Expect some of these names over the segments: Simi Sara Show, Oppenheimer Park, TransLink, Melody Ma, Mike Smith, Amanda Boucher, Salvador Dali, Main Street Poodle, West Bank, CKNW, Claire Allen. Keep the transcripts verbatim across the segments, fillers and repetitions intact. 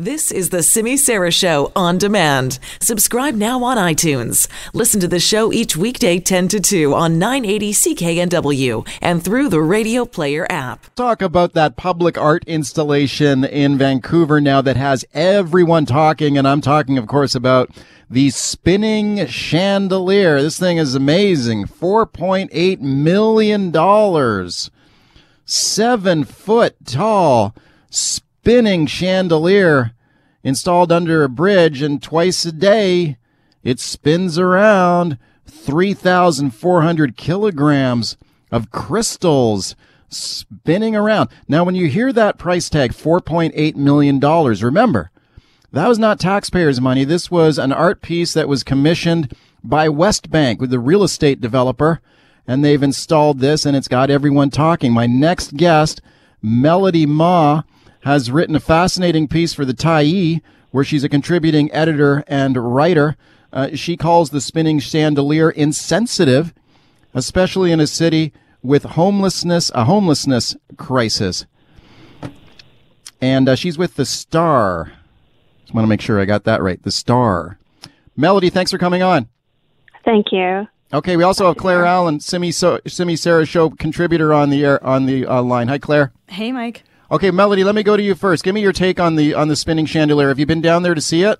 This is the Simi Sara Show on demand. Subscribe now on iTunes. Listen to the show each weekday ten to two on nine eighty C K N W and through the Radio Player app. Talk about that public art installation in Vancouver now that has everyone talking, and I'm talking, of course, about the spinning chandelier. This thing is amazing. four point eight million dollars. Seven foot tall spinning. Spinning chandelier installed under a bridge, and twice a day it spins around. Three thousand four hundred kilograms of crystals spinning around. Now, when you hear that price tag, four point eight million dollars, remember, that was not taxpayers' money. This was an art piece that was commissioned by West Bank, with the real estate developer, and they've installed this, and it's got everyone talking. My next guest, Melody Ma, has written a fascinating piece for the Tai, where she's a contributing editor and writer. Uh, she calls the spinning chandelier insensitive, especially in a city with homelessness, a homelessness crisis. And uh, she's with The Star. Just want to make sure I got that right. The Star. Melody, thanks for coming on. Thank you. Okay, we also have Claire Allen, Simi, so- Simi Sara Show contributor on the air, on the uh, line. Hi, Claire. Hey, Mike. Okay, Melody, let me go to you first. Give me your take on the on the spinning chandelier. Have you been down there to see it?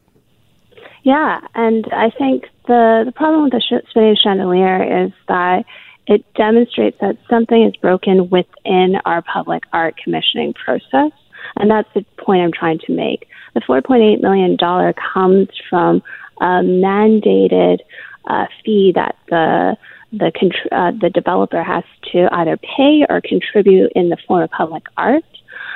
Yeah, and I think the, the problem with the sh- spinning chandelier is that it demonstrates that something is broken within our public art commissioning process, and that's the point I'm trying to make. The four point eight million dollars comes from a mandated uh, fee that the the contr- uh, the developer has to either pay or contribute in the form of public art.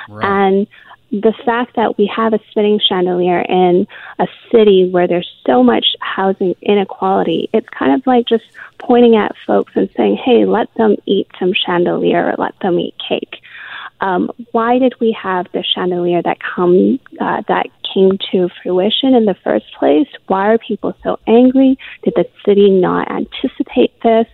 Right. And the fact that we have a spinning chandelier in a city where there's so much housing inequality, it's kind of like just pointing at folks and saying, hey, let them eat some chandelier or let them eat cake. Um, why did we have the chandelier that come uh, that came to fruition in the first place? Why are people so angry? Did the city not anticipate this?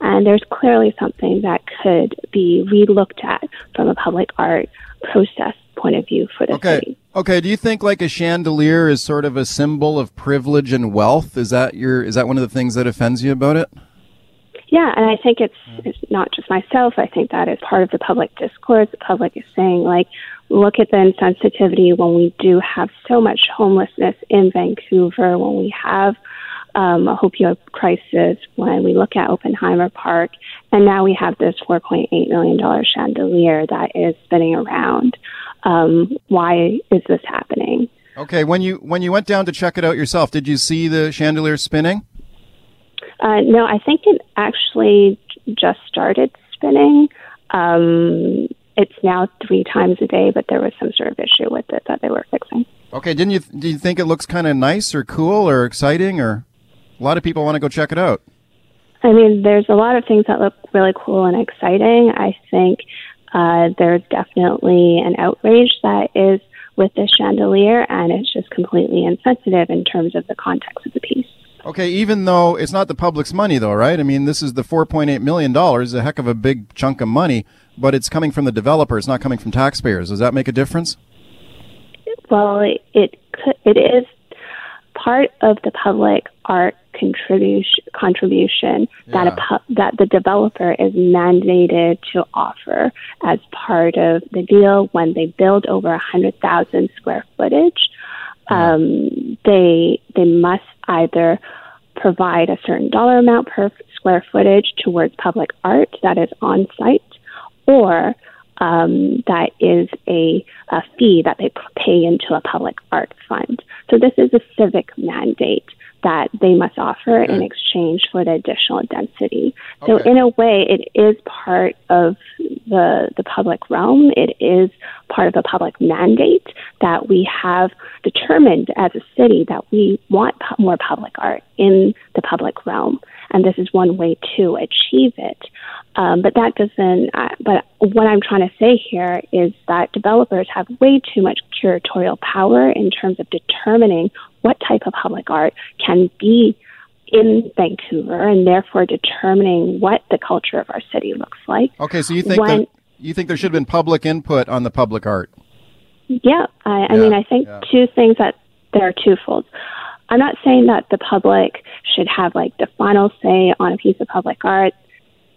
And there's clearly something that could be relooked at from a public art process point of view for the okay. city. Okay. Do you think like a chandelier is sort of a symbol of privilege and wealth? Is that your is that one of the things that offends you about it? Yeah, and I think it's, it's not just myself. I think that is part of the public discourse. The public is saying, like, look at the insensitivity when we do have so much homelessness in Vancouver, when we have Um, a opioid crisis, when we look at Oppenheimer Park, and now we have this four point eight million dollars chandelier that is spinning around. Um, why is this happening? Okay, when you when you went down to check it out yourself, did you see the chandelier spinning? Uh, no, I think it actually just started spinning. Um, it's now three times a day, but there was some sort of issue with it that they were fixing. Okay, didn't you? Th- do you think it looks kind of nice or cool or exciting or? A lot of people want to go check it out. I mean, there's a lot of things that look really cool and exciting. I think uh, there's definitely an outrage that is with this chandelier, and it's just completely insensitive in terms of the context of the piece. Okay, even though it's not the public's money, though, right? I mean, this is the four point eight million dollars, a heck of a big chunk of money, but it's coming from the developer. It's not coming from taxpayers. Does that make a difference? Well, it it, it is part of the public art contribution contribution yeah. that a pu- that the developer is mandated to offer as part of the deal when they build over one hundred thousand square footage. Yeah. Um, they they must either provide a certain dollar amount per square footage towards public art that is on site, or Um, that is a, a fee that they pay into a public art fund. So this is a civic mandate that they must offer okay. in exchange for the additional density. Okay. So in a way, it is part of the the public realm. It is part of a public mandate that we have determined as a city that we want pu- more public art in the public realm. And this is one way to achieve it. Um, but that doesn't, uh, but what I'm trying to say here is that developers have way too much curatorial power in terms of determining what type of public art can be in Vancouver, and therefore determining what the culture of our city looks like. Okay, so you think, when, the, you think there should have been public input on the public art? Yeah. I, yeah, I mean, I think yeah. two things that there are twofold. I'm not saying that the public should have like the final say on a piece of public art.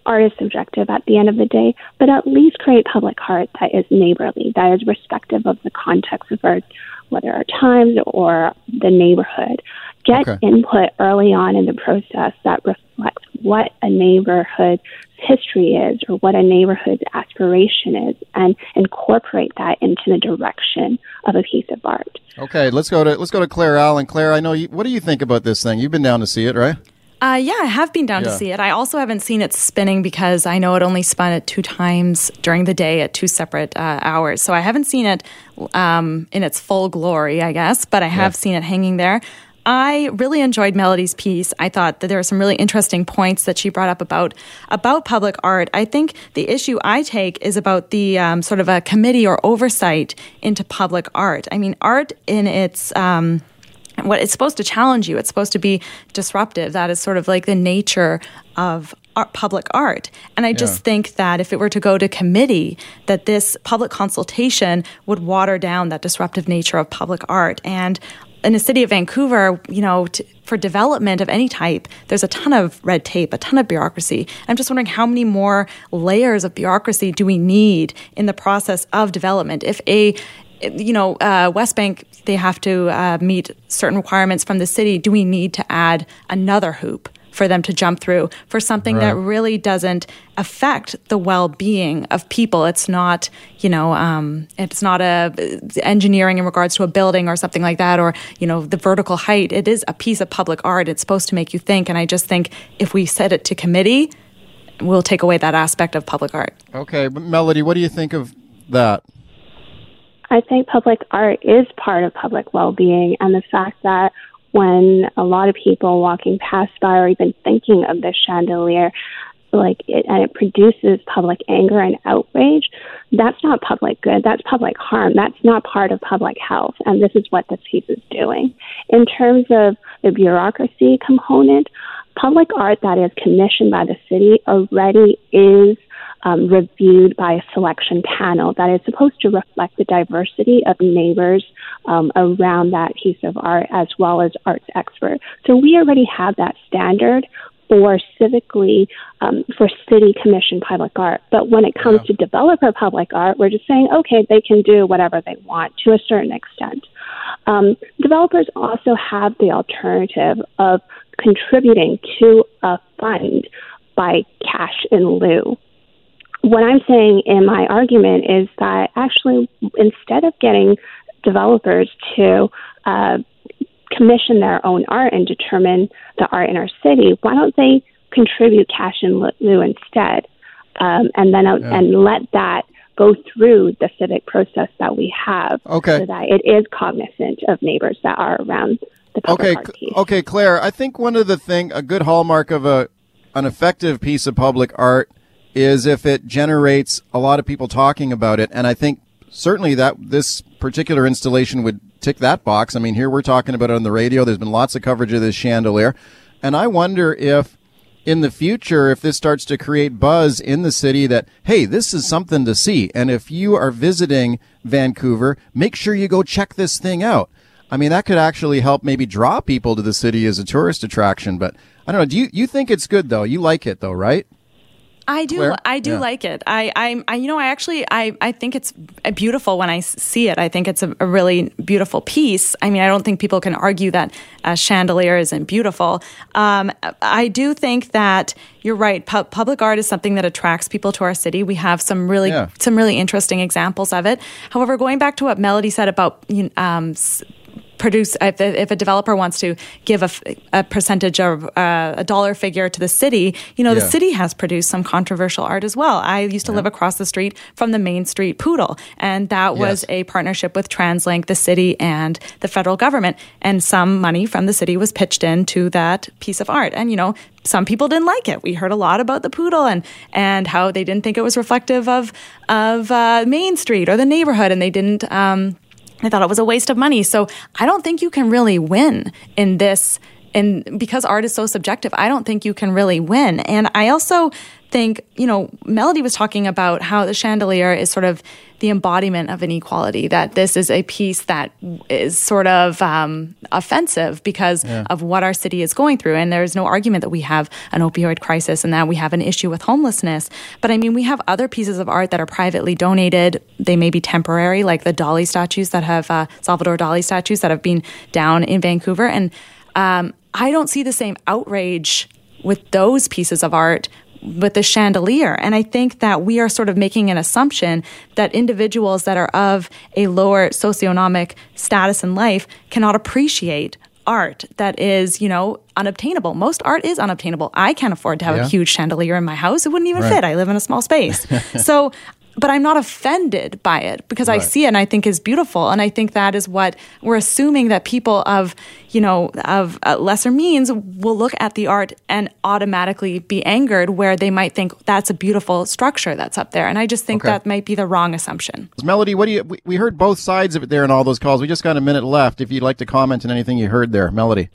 Art is subjective at the end of the day, but at least create public art that is neighborly, that is respective of the context of our, whether our times or the neighborhood. Get okay. input early on in the process that reflects what a neighborhood's history is or what a neighborhood's aspiration is, and incorporate that into the direction of a piece of art. Okay, let's go to let's go to Claire Allen. Claire, I know you, what do you think about this thing? You've been down to see it, right? Uh, yeah, I have been down yeah. to see it. I also haven't seen it spinning because I know it only spun at two times during the day at two separate uh, hours. So I haven't seen it um, in its full glory, I guess, but I have yeah. seen it hanging there. I really enjoyed Melody's piece. I thought that there were some really interesting points that she brought up about about public art. I think the issue I take is about the um, sort of a committee or oversight into public art. I mean, art in its... Um, What it's supposed to challenge you. It's supposed to be disruptive. That is sort of like the nature of art, public art. And I just yeah. think that if it were to go to committee, that this public consultation would water down that disruptive nature of public art. And in the city of Vancouver, you know, t- for development of any type, there's a ton of red tape, a ton of bureaucracy. I'm just wondering how many more layers of bureaucracy do we need in the process of development? If a You know, uh, West Bank, they have to uh, meet certain requirements from the city. Do we need to add another hoop for them to jump through for something right. that really doesn't affect the well-being of people? It's not, you know, um, it's not a it's engineering in regards to a building or something like that, or, you know, the vertical height. It is a piece of public art. It's supposed to make you think. And I just think if we set it to committee, we'll take away that aspect of public art. Okay. But Melody, what do you think of that? I think public art is part of public well-being, and the fact that when a lot of people walking past by or even thinking of the chandelier, like it, and it produces public anger and outrage, that's not public good. That's public harm. That's not part of public health, and this is what this piece is doing. In terms of the bureaucracy component, public art that is commissioned by the city already is Um, reviewed by a selection panel that is supposed to reflect the diversity of neighbors um, around that piece of art, as well as arts experts. So we already have that standard for civically, um, for city commissioned public art. But when it comes yeah. to developer public art, we're just saying, okay, they can do whatever they want to a certain extent. Um, developers also have the alternative of contributing to a fund by cash in lieu. What I'm saying in my argument is that actually, instead of getting developers to uh, commission their own art and determine the art in our city, why don't they contribute cash in lieu instead, um, and then uh, yeah. and let that go through the civic process that we have, okay. so that it is cognizant of neighbors that are around the public art piece. Okay, okay, Claire. I think one of the thing, a good hallmark of a an effective piece of public art is if it generates a lot of people talking about it. And I think certainly that this particular installation would tick that box. I mean, here we're talking about it on the radio. There's been lots of coverage of this chandelier. And I wonder if in the future, if this starts to create buzz in the city that, hey, this is something to see. And if you are visiting Vancouver, make sure you go check this thing out. I mean, that could actually help maybe draw people to the city as a tourist attraction. But I don't know. Do you, you think it's good, though? You like it, though, right? I do. Claire? I do yeah. like it. I, I, I, you know, I actually, I, I think it's beautiful when I see it. I think it's a, a really beautiful piece. I mean, I don't think people can argue that a chandelier isn't beautiful. Um, I do think that you're right. Pu- public art is something that attracts people to our city. We have some really, yeah. some really interesting examples of it. However, going back to what Melody said about, you um, produce if, if a developer wants to give a, a percentage of uh, a dollar figure to the city, you know, yeah. the city has produced some controversial art as well. I used to yeah. live across the street from the Main Street Poodle, and that yes. was a partnership with TransLink, the city, and the federal government, and some money from the city was pitched in to that piece of art. And, you know, some people didn't like it. We heard a lot about the poodle and, and how they didn't think it was reflective of, of uh, Main Street or the neighborhood, and they didn't... Um, I thought it was a waste of money. So I don't think you can really win in this, and because art is so subjective, I don't think you can really win. And I also think, you know, Melody was talking about how the chandelier is sort of the embodiment of inequality, that this is a piece that is sort of um, offensive because yeah. of what our city is going through. And there's no argument that we have an opioid crisis and that we have an issue with homelessness. But I mean, we have other pieces of art that are privately donated. They may be temporary, like the Dali statues that have, uh, Salvador Dali statues that have been down in Vancouver. And um, I don't see the same outrage with those pieces of art with the chandelier. And I think that we are sort of making an assumption that individuals that are of a lower socioeconomic status in life cannot appreciate art that is, you know, unobtainable. Most art is unobtainable. I can't afford to have yeah. a huge chandelier in my house. It wouldn't even right. fit. I live in a small space. So, but I'm not offended by it because right. I see it and I think it's beautiful. And I think that is what we're assuming, that people of, you know, of uh, lesser means will look at the art and automatically be angered, where they might think that's a beautiful structure that's up there. And I just think okay. that might be the wrong assumption. Melody, what do you, we, we heard both sides of it there in all those calls. We just got a minute left. If you'd like to comment on anything you heard there, Melody.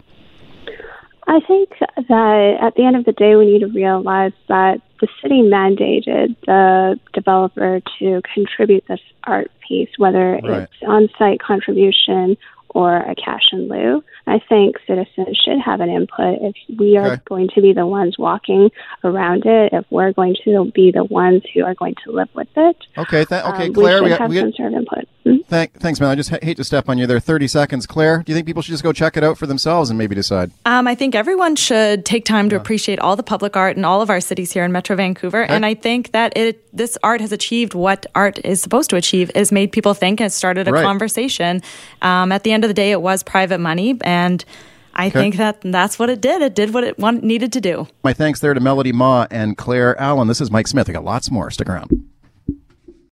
I think that at the end of the day, we need to realize that the city mandated the developer to contribute this art piece, whether right. it's on-site contribution or a cash in lieu. I think citizens should have an input. If we are okay. going to be the ones walking around it, if we're going to be the ones who are going to live with it, okay, th- okay, um, Claire, we should we have we some sort of input. Mm-hmm. Thank, thanks, man. I just ha- hate to step on you there. thirty seconds. Claire, do you think people should just go check it out for themselves and maybe decide? Um, I think everyone should take time to yeah. appreciate all the public art in all of our cities here in Metro Vancouver. Okay. And I think that it this art has achieved what art is supposed to achieve, is made people think and started a right. conversation. Um, at the end of the day, it was private money, and I okay. think that that's what it did. It did what it wanted, needed to do. My thanks there to Melody Ma and Claire Allen. This is Mike Smith. I got lots more. Stick around.